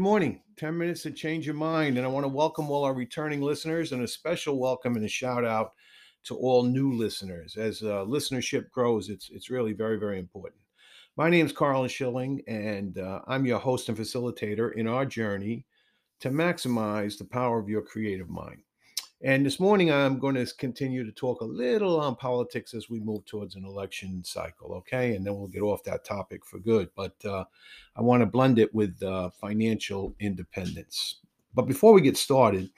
Good morning. 10 minutes to change your mind. And I want to welcome all our returning listeners and a special welcome and a shout out to all new listeners. As listenership grows, it's really very, very important. My name is Carl Schilling, and I'm your host and facilitator in our journey to maximize the power of your creative mind. And this morning, I'm going to continue to talk a little on politics as we move towards an election cycle, okay? And then we'll get off that topic for good. But I want to blend it with financial independence. But before we get started,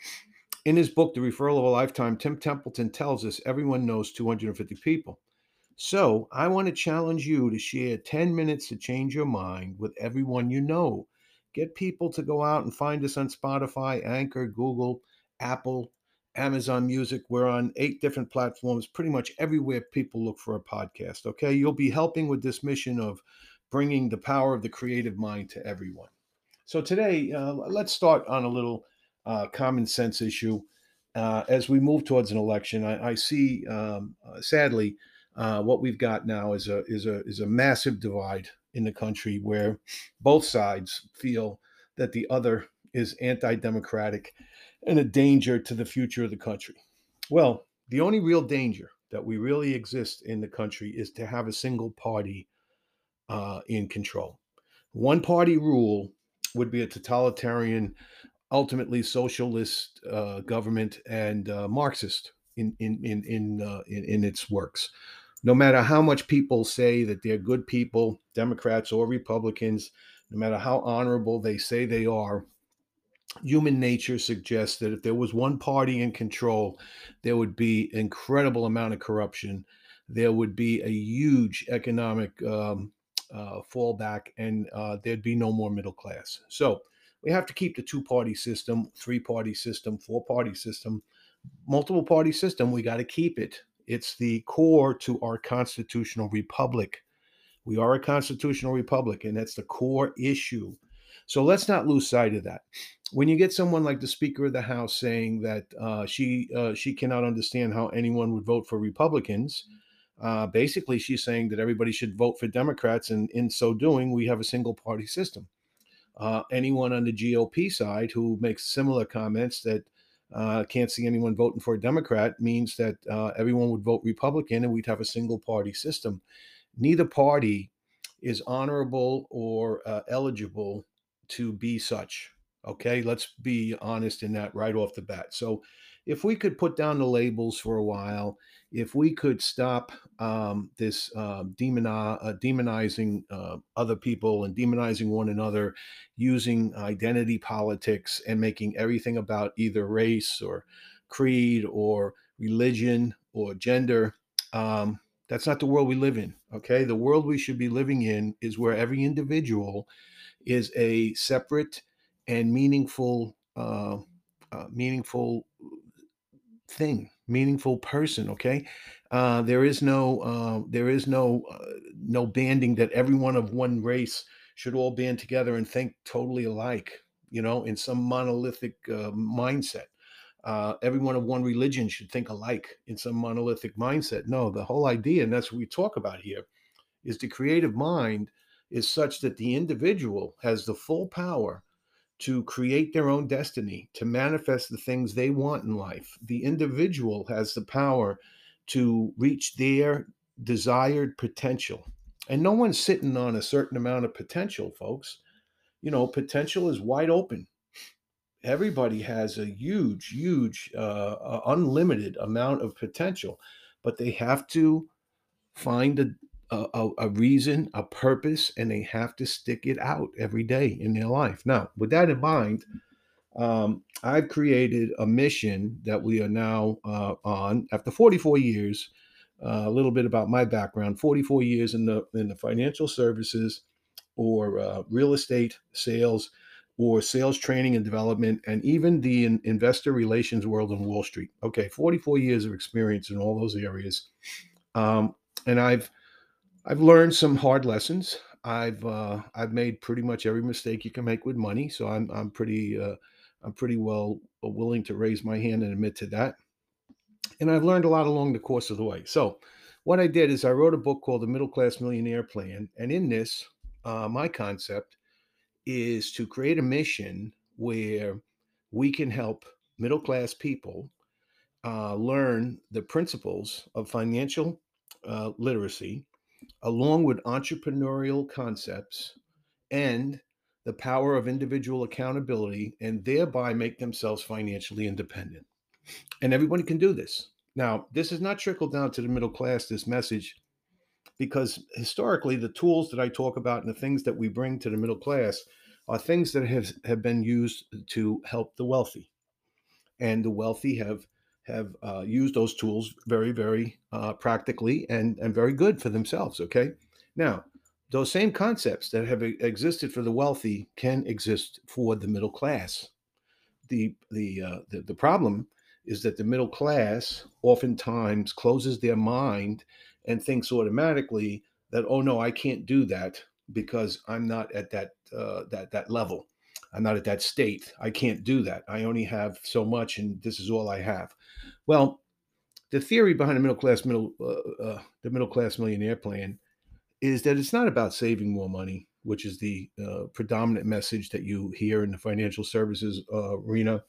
in his book, The Referral of a Lifetime, Tim Templeton tells us everyone knows 250 people. So I want to challenge you to share 10 minutes to change your mind with everyone you know. Get people to go out and find us on Spotify, Anchor, Google, Apple, Amazon Music. We're on 8 different platforms, pretty much everywhere people look for a podcast, okay? You'll be helping with this mission of bringing the power of the creative mind to everyone. So today, let's start on a little common sense issue. As we move towards an election, I see, sadly, what we've got now is a massive divide in the country where both sides feel that the other is anti-democratic and a danger to the future of the country. Well, the only real danger that we really exist in the country is to have a single party in control. One party rule would be a totalitarian, ultimately socialist government and Marxist in its works. No matter how much people say that they're good people, Democrats or Republicans, no matter how honorable they say they are, human nature suggests that if there was one party in control, there would be an incredible amount of corruption. There would be a huge economic fallback, and there'd be no more middle class. So we have to keep the two-party system, three-party system, four-party system, multiple-party system. We got to keep it. It's the core to our constitutional republic. We are a constitutional republic, and that's the core issue. So let's not lose sight of that. When you get someone like the Speaker of the House saying that she cannot understand how anyone would vote for Republicans, basically she's saying that everybody should vote for Democrats, and in so doing, we have a single-party system. Anyone on the GOP side who makes similar comments that can't see anyone voting for a Democrat means that everyone would vote Republican and we'd have a single party system. Neither party is honorable or eligible to be such. Okay, let's be honest in that right off the bat. So if we could put down the labels for a while, if we could stop this demonizing other people and demonizing one another, using identity politics and making everything about either race or creed or religion or gender, that's not the world we live in, okay? The world we should be living in is where every individual is a separate and meaningful thing, meaningful person. Okay, there is no banding that everyone of one race should all band together and think totally alike. You know, in some monolithic mindset, everyone of one religion should think alike in some monolithic mindset. No, the whole idea, and that's what we talk about here, is the creative mind is such that the individual has the full power to create their own destiny, to manifest the things they want in life. The individual has the power to reach their desired potential. And no one's sitting on a certain amount of potential, folks. You know, potential is wide open. Everybody has a huge, huge, unlimited amount of potential, but they have to find a reason, a purpose, and they have to stick it out every day in their life. Now, with that in mind, I've created a mission that we are now on. After 44 years, a little bit about my background, 44 years in the financial services or real estate sales or sales training and development, and even the investor relations world on Wall Street. Okay, 44 years of experience in all those areas. And I've learned some hard lessons. I've made pretty much every mistake you can make with money, so I'm pretty well willing to raise my hand and admit to that. And I've learned a lot along the course of the way. So what I did is I wrote a book called The Middle Class Millionaire Plan, and in this, my concept is to create a mission where we can help middle-class people learn the principles of financial literacy, along with entrepreneurial concepts and the power of individual accountability, and thereby make themselves financially independent. And everybody can do this. Now, this has not trickled down to the middle class, this message, because historically, the tools that I talk about and the things that we bring to the middle class are things that have been used to help the wealthy. And the wealthy have used those tools very, very practically and very good for themselves, okay? Now, those same concepts that have existed for the wealthy can exist for the middle class. The problem is that the middle class oftentimes closes their mind and thinks automatically that, oh no, I can't do that because I'm not at that level. I'm not at that state. I can't do that. I only have so much, and this is all I have. Well, the theory behind the middle class millionaire plan is that it's not about saving more money, which is the predominant message that you hear in the financial services arena.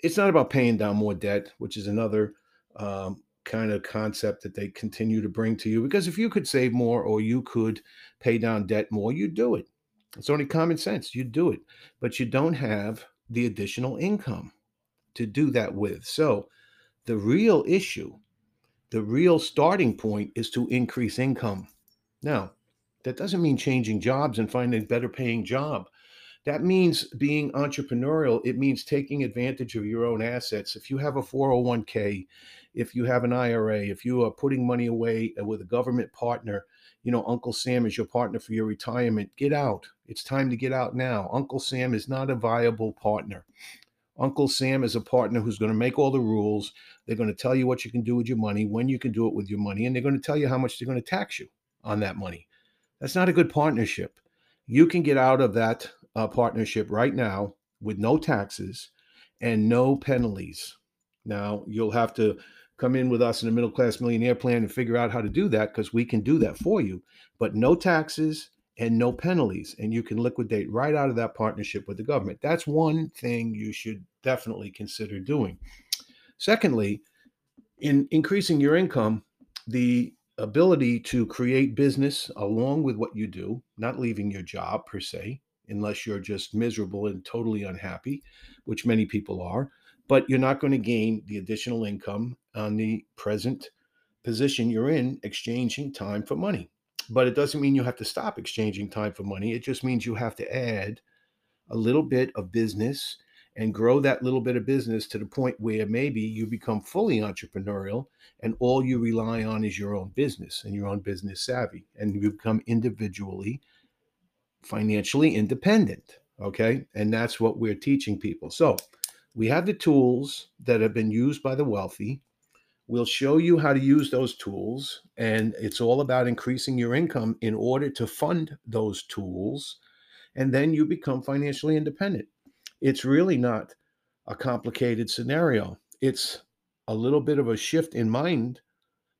It's not about paying down more debt, which is another kind of concept that they continue to bring to you, because if you could save more or you could pay down debt more, you'd do it. It's only common sense. You do it, but you don't have the additional income to do that with. So the real issue, the real starting point is to increase income. Now, that doesn't mean changing jobs and finding a better paying job. That means being entrepreneurial. It means taking advantage of your own assets. If you have a 401k, if you have an IRA, if you are putting money away with a government partner, you know, Uncle Sam is your partner for your retirement. Get out. It's time to get out now. Uncle Sam is not a viable partner. Uncle Sam is a partner who's going to make all the rules. They're going to tell you what you can do with your money, when you can do it with your money, and they're going to tell you how much they're going to tax you on that money. That's not a good partnership. You can get out of that partnership right now with no taxes and no penalties. Now, you'll have to come in with us in the Middle Class Millionaire Plan and figure out how to do that, because we can do that for you, but no taxes and no penalties. And you can liquidate right out of that partnership with the government. That's one thing you should definitely consider doing. Secondly, in increasing your income, the ability to create business along with what you do, not leaving your job per se, unless you're just miserable and totally unhappy, which many people are, but you're not going to gain the additional income on the present position you're in, exchanging time for money. But it doesn't mean you have to stop exchanging time for money. It just means you have to add a little bit of business and grow that little bit of business to the point where maybe you become fully entrepreneurial and all you rely on is your own business and your own business savvy, and you become individually financially independent, okay? And that's what we're teaching people. So we have the tools that have been used by the wealthy. We'll show you how to use those tools, and it's all about increasing your income in order to fund those tools, and then you become financially independent. It's really not a complicated scenario. It's a little bit of a shift in mind.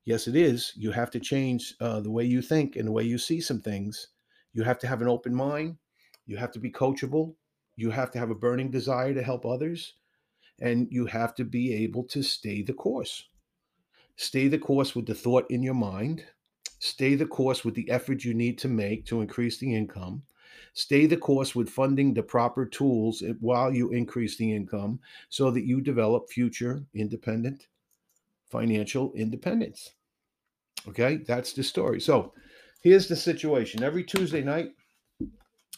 Yes, it is. You have to change the way you think and the way you see some things. You have to have an open mind. You have to be coachable. You have to have a burning desire to help others. And you have to be able to stay the course. Stay the course with the thought in your mind. Stay the course with the effort you need to make to increase the income. Stay the course with funding the proper tools while you increase the income, so that you develop future independent financial independence. Okay, that's the story. So here's the situation. Every Tuesday night,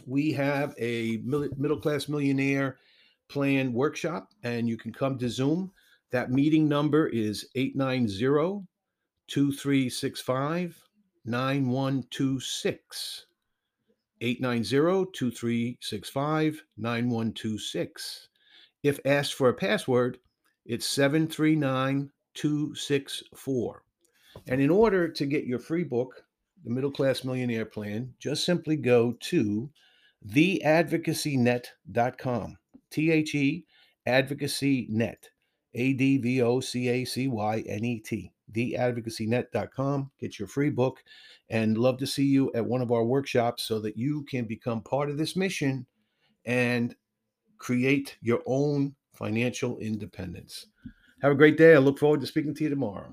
we have a Middle Class Millionaire Plan workshop, and you can come to Zoom. That meeting number is 890-2365-9126. 890-2365-9126. If asked for a password, it's 739264. And in order to get your free book, The Middle Class Millionaire Plan, just simply go to theadvocacynet.com. The Advocacy Net, ADVOCACYNET, theadvocacynet.com. Get your free book, and love to see you at one of our workshops so that you can become part of this mission and create your own financial independence. Have a great day. I look forward to speaking to you tomorrow.